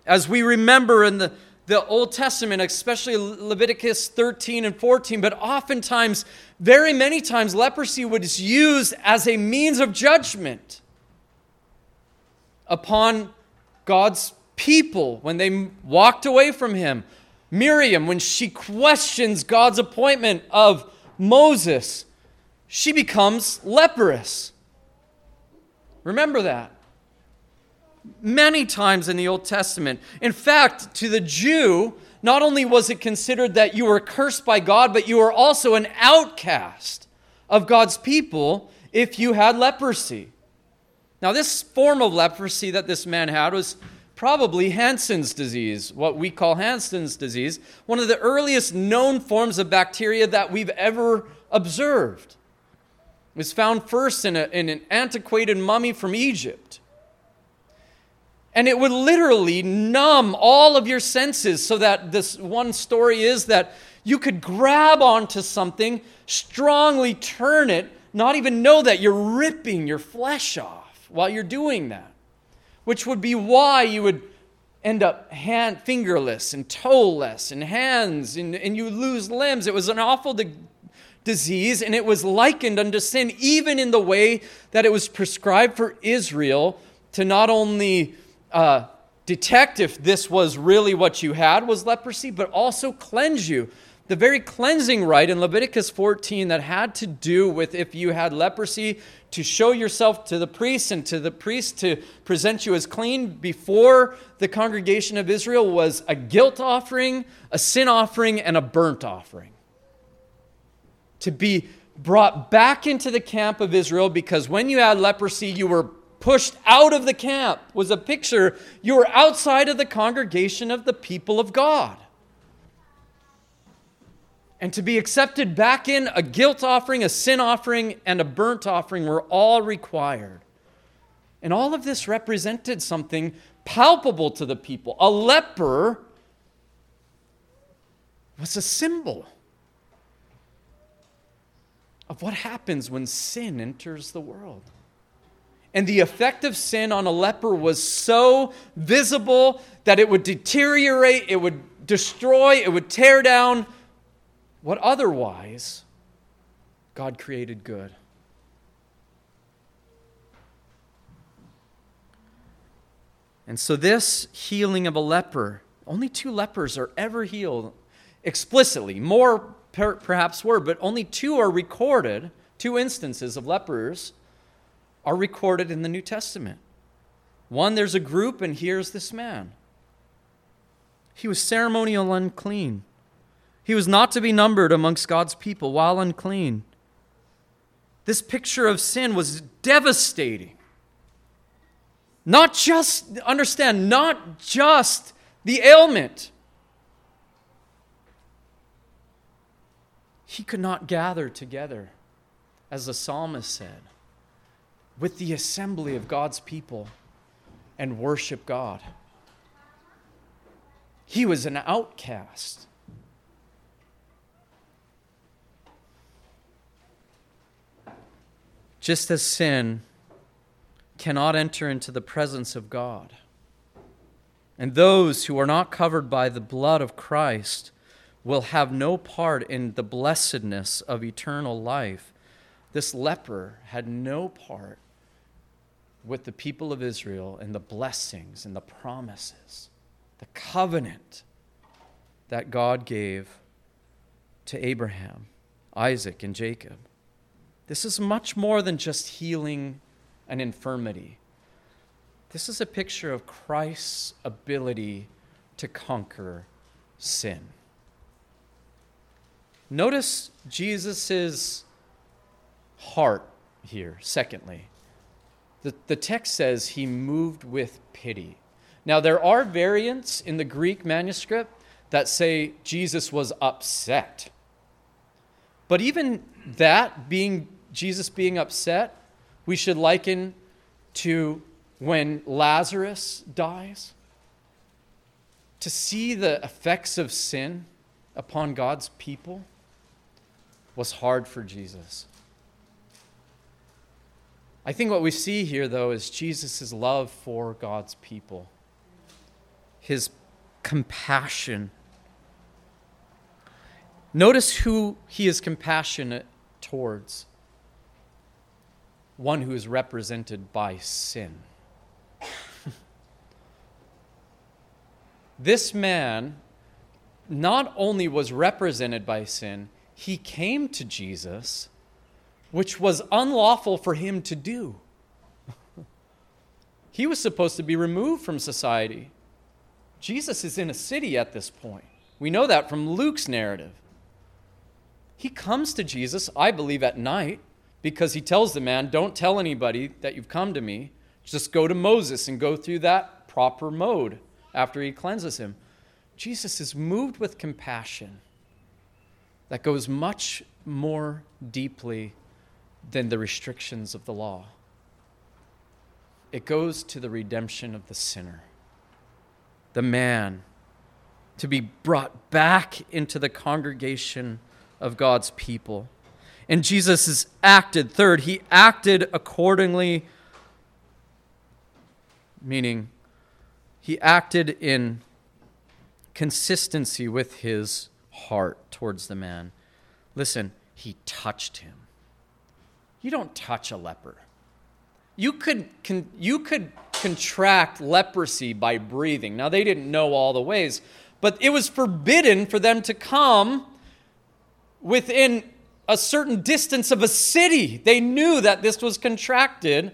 As we remember in the, the Old Testament, especially Leviticus thirteen and fourteen, but oftentimes, very many times, leprosy was used as a means of judgment upon God's people when they walked away from him. Miriam, when she questions God's appointment of Moses, she becomes leprous. Remember that. Many times in the Old Testament. In fact, to the Jew, not only was it considered that you were cursed by God, but you were also an outcast of God's people if you had leprosy. Now, this form of leprosy that this man had was probably Hansen's disease, what we call Hansen's disease, one of the earliest known forms of bacteria that we've ever observed. It was found first in, a, in an antiquated mummy from Egypt. And it would literally numb all of your senses, so that this one story is that you could grab onto something, strongly turn it, not even know that you're ripping your flesh off while you're doing that, which would be why you would end up hand fingerless and toeless and hands, and, and you lose limbs. It was an awful di- disease, and it was likened unto sin, even in the way that it was prescribed for Israel to not only uh, detect if this was really what you had was leprosy, but also cleanse you. The very cleansing rite in Leviticus fourteen that had to do with if you had leprosy, to show yourself to the priest and to the priest to present you as clean before the congregation of Israel, was a guilt offering, a sin offering, and a burnt offering. To be brought back into the camp of Israel, because when you had leprosy, you were pushed out of the camp, was a picture. You were outside of the congregation of the people of God. And to be accepted back in, a guilt offering, a sin offering, and a burnt offering were all required. And all of this represented something palpable to the people. A leper was a symbol of what happens when sin enters the world. And the effect of sin on a leper was so visible that it would deteriorate, it would destroy, it would tear down what otherwise God created good. And so this healing of a leper, only two lepers are ever healed explicitly. More per- perhaps were, but only two are recorded. Two instances of lepers are recorded in the New Testament. One, there's a group, and here's this man. He was ceremonial unclean. He was not to be numbered amongst God's people while unclean. This picture of sin was devastating. Not just, understand, not just the ailment. He could not gather together, as the psalmist said, with the assembly of God's people and worship God. He was an outcast. Just as sin cannot enter into the presence of God, and those who are not covered by the blood of Christ will have no part in the blessedness of eternal life, this leper had no part with the people of Israel and the blessings and the promises, the covenant that God gave to Abraham, Isaac, and Jacob. This is much more than just healing an infirmity. This is a picture of Christ's ability to conquer sin. Notice Jesus' heart here, secondly. The, the text says he moved with pity. Now, there are variants in the Greek manuscript that say Jesus was upset. But even that, being Jesus being upset, we should liken to when Lazarus dies. To see the effects of sin upon God's people was hard for Jesus. I think what we see here, though, is Jesus' love for God's people, his compassion. Notice who he is compassionate towards. One who is represented by sin. This man not only was represented by sin, he came to Jesus, which was unlawful for him to do. He was supposed to be removed from society. Jesus is in a city at this point. We know that from Luke's narrative. He comes to Jesus, I believe, at night, because he tells the man, don't tell anybody that you've come to me. Just go to Moses and go through that proper mode after he cleanses him. Jesus is moved with compassion that goes much more deeply than the restrictions of the law. It goes to the redemption of the sinner, the man, to be brought back into the congregation of God's people. And Jesus is acted, third, he acted accordingly, meaning he acted in consistency with his heart towards the man. Listen, he touched him. You don't touch a leper. You could con- you could contract leprosy by breathing. Now, they didn't know all the ways, but it was forbidden for them to come within a certain distance of a city. They knew that this was contracted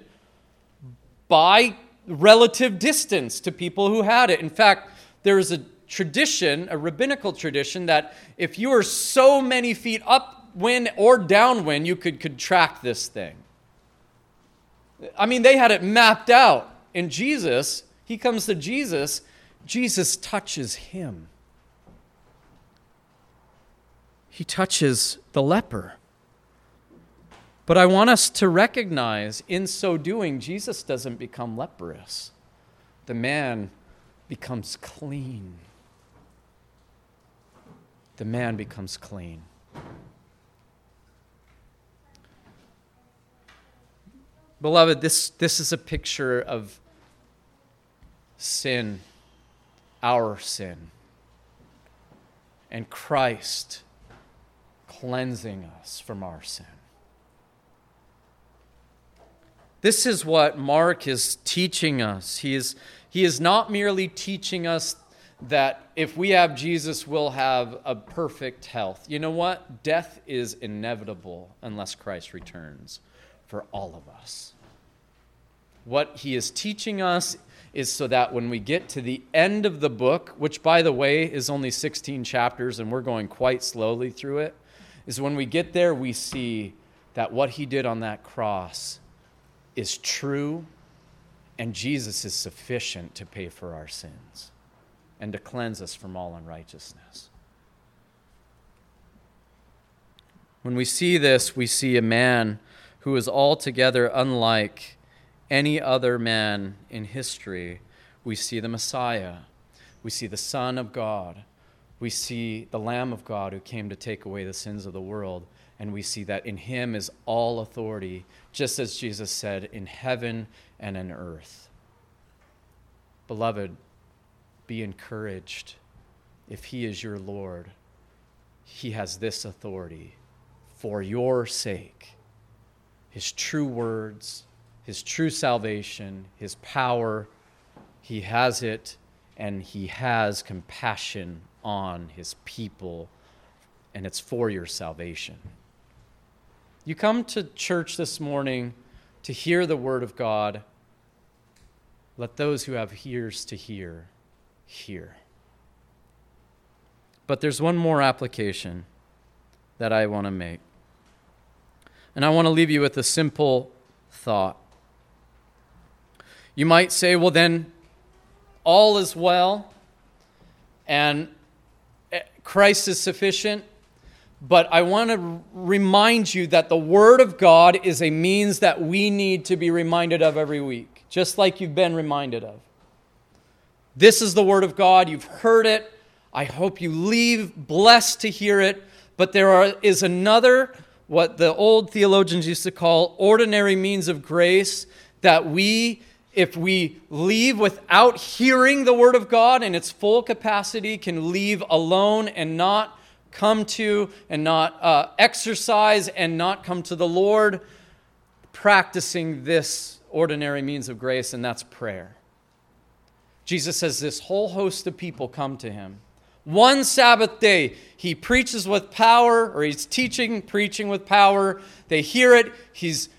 by relative distance to people who had it. In fact, there is a tradition, a rabbinical tradition, that if you were so many feet upwind or downwind, you could contract this thing. I mean, they had it mapped out. And Jesus, he comes to Jesus, Jesus touches him. He touches the leper. But I want us to recognize, in so doing, Jesus doesn't become leprous. The man becomes clean. The man becomes clean. Beloved, this, this is a picture of sin, our sin, and Christ cleansing us from our sin. This is what Mark is teaching us. He is, he is not merely teaching us that if we have Jesus, we'll have a perfect health. You know what? Death is inevitable unless Christ returns for all of us. What he is teaching us is so that when we get to the end of the book, which, by the way, is only sixteen chapters, and we're going quite slowly through it, is when we get there, we see that what he did on that cross is true, and Jesus is sufficient to pay for our sins and to cleanse us from all unrighteousness. When we see this, we see a man who is altogether unlike any other man in history. We see the Messiah. We see the Son of God. We see the Lamb of God who came to take away the sins of the world. And we see that in him is all authority, just as Jesus said, in heaven and in earth. Beloved, be encouraged. If he is your Lord, he has this authority for your sake. His true words, his true salvation, his power, he has it, and he has compassion on his people, and it's for your salvation. You come to church this morning to hear the word of God. Let those who have ears to hear, hear. But there's one more application that I want to make. And I want to leave you with a simple thought. You might say, well, then all is well and Christ is sufficient. But I want to remind you that the Word of God is a means that we need to be reminded of every week, just like you've been reminded of. This is the Word of God. You've heard it. I hope you leave blessed to hear it. But there are, is another, what the old theologians used to call ordinary means of grace, that we, if we leave without hearing the Word of God in its full capacity, can leave alone and not come to and not uh, exercise and not come to the Lord, practicing this ordinary means of grace, and that's prayer. Jesus says this whole host of people come to him. One Sabbath day, he preaches with power, or he's teaching, preaching with power. They hear it. He's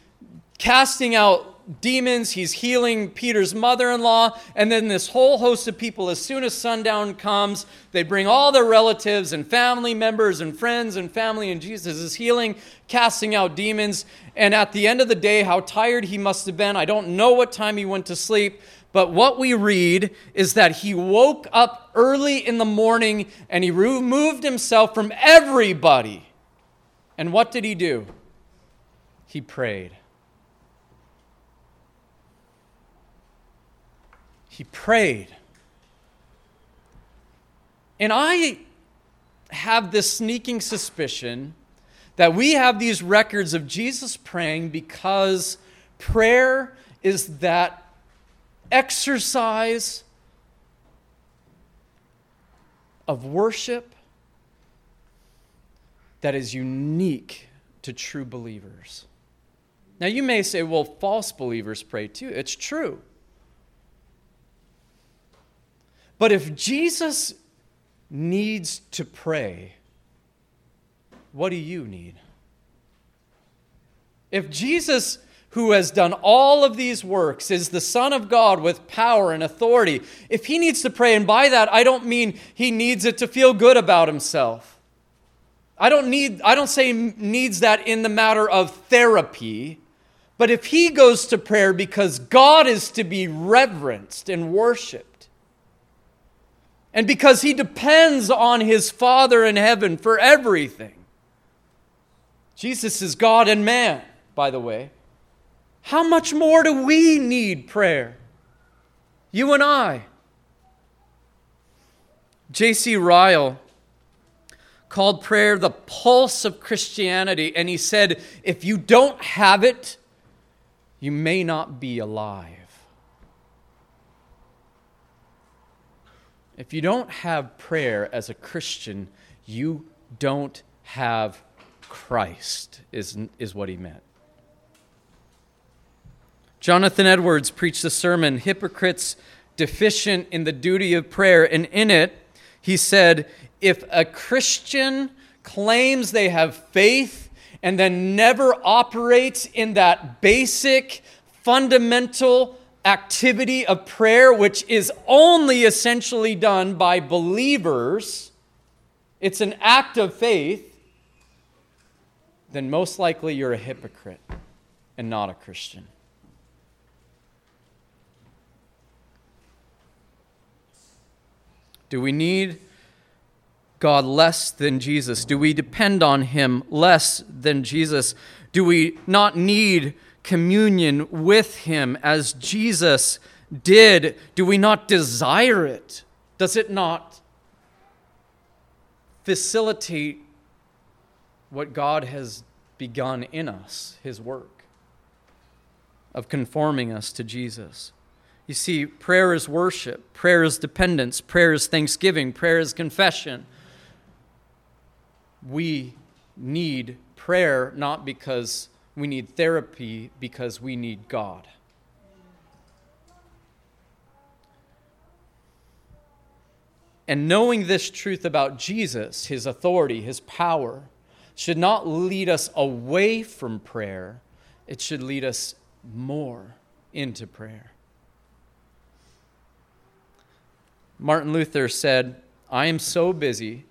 casting out demons. He's healing Peter's mother-in-law. And then this whole host of people, as soon as sundown comes, they bring all their relatives and family members and friends and family. And Jesus is healing, casting out demons. And at the end of the day, how tired he must have been. I don't know what time he went to sleep. But what we read is that he woke up early in the morning and he removed himself from everybody. And what did he do? He prayed. He prayed. And I have this sneaking suspicion that we have these records of Jesus praying because prayer is that exercise of worship that is unique to true believers. Now you may say, well, false believers pray too. It's true. But if Jesus needs to pray, what do you need? If Jesus, who has done all of these works, is the Son of God with power and authority, if he needs to pray, and by that I don't mean he needs it to feel good about himself. I don't need, I don't say needs that in the matter of therapy. But if he goes to prayer because God is to be reverenced and worshipped, and because he depends on his Father in heaven for everything. Jesus is God and man, by the way. How much more do we need prayer? You and I. J C Ryle called prayer the pulse of Christianity. And he said, if you don't have it, you may not be alive. If you don't have prayer as a Christian, you don't have Christ, is, is what he meant. Jonathan Edwards preached the sermon, Hypocrites Deficient in the Duty of Prayer. And in it, he said, if a Christian claims they have faith and then never operates in that basic, fundamental activity of prayer, which is only essentially done by believers, it's an act of faith, then most likely you're a hypocrite and not a Christian. Do we need God less than Jesus? Do we depend on him less than Jesus? Do we not need communion with him as Jesus did? Do we not desire it? Does it not facilitate what God has begun in us, his work of conforming us to Jesus? You see, prayer is worship, prayer is dependence, prayer is thanksgiving, prayer is confession. We need prayer not because we need therapy, because we need God. And knowing this truth about Jesus, his authority, his power, should not lead us away from prayer. It should lead us more into prayer. Martin Luther said, "I am so busy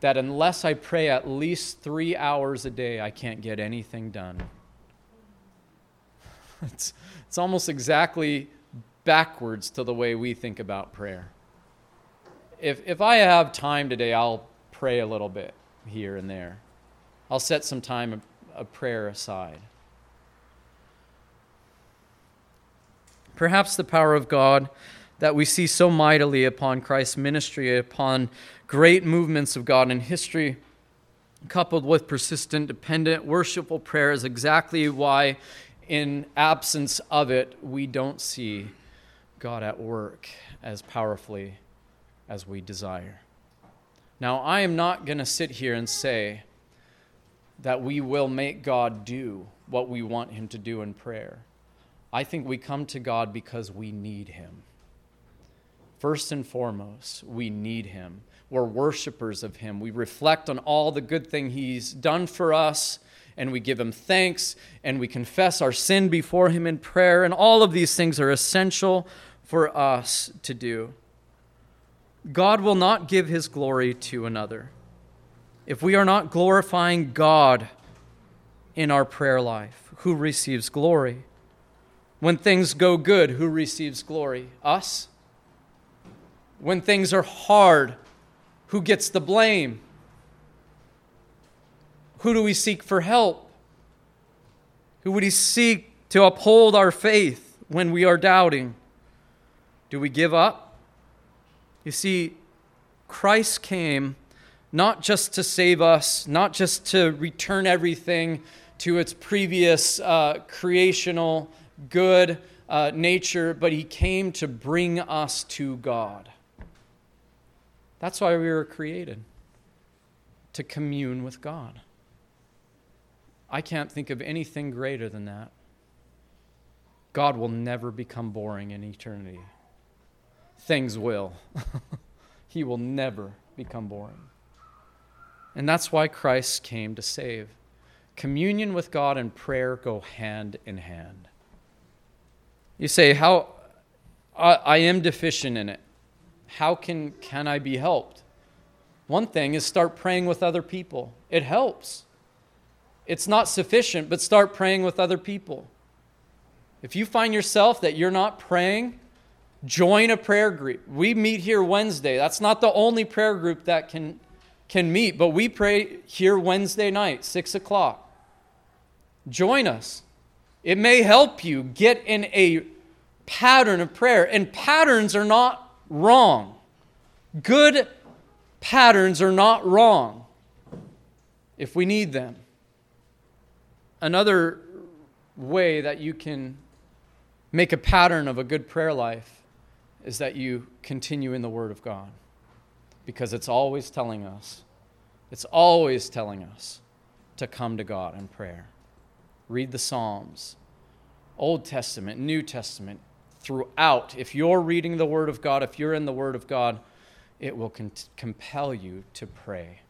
that unless I pray at least three hours a day, I can't get anything done." It's, it's almost exactly backwards to the way we think about prayer. If if I have time today, I'll pray a little bit here and there. I'll set some time of, of prayer aside. Perhaps the power of God that we see so mightily upon Christ's ministry, upon great movements of God in history, coupled with persistent, dependent, worshipful prayer, is exactly why, in absence of it, we don't see God at work as powerfully as we desire. Now, I am not going to sit here and say that we will make God do what we want him to do in prayer. I think we come to God because we need him. First and foremost, we need him. We're worshipers of him. We reflect on all the good thing he's done for us, and we give him thanks, and we confess our sin before him in prayer, and all of these things are essential for us to do. God will not give his glory to another. If we are not glorifying God in our prayer life, who receives glory? When things go good, who receives glory? Us. When things are hard, who gets the blame? Who do we seek for help? Who would he seek to uphold our faith when we are doubting? Do we give up? You see, Christ came not just to save us, not just to return everything to its previous uh, creational good uh, nature, but he came to bring us to God. That's why we were created, to commune with God. I can't think of anything greater than that. God will never become boring in eternity. Things will. He will never become boring. And that's why Christ came to save. Communion with God and prayer go hand in hand. You say, "How I, I am deficient in it. How can, can I be helped?" One thing is start praying with other people. It helps. It's not sufficient, but start praying with other people. If you find yourself that you're not praying, join a prayer group. We meet here Wednesday. That's not the only prayer group that can, can meet, but we pray here Wednesday night, six o'clock. Join us. It may help you get in a pattern of prayer, and patterns are not wrong. Good patterns are not wrong if we need them. Another way that you can make a pattern of a good prayer life is that you continue in the Word of God, because it's always telling us, it's always telling us to come to God in prayer. Read the Psalms, Old Testament, New Testament, throughout. If you're reading the Word of God, if you're in the Word of God, it will con- compel you to pray.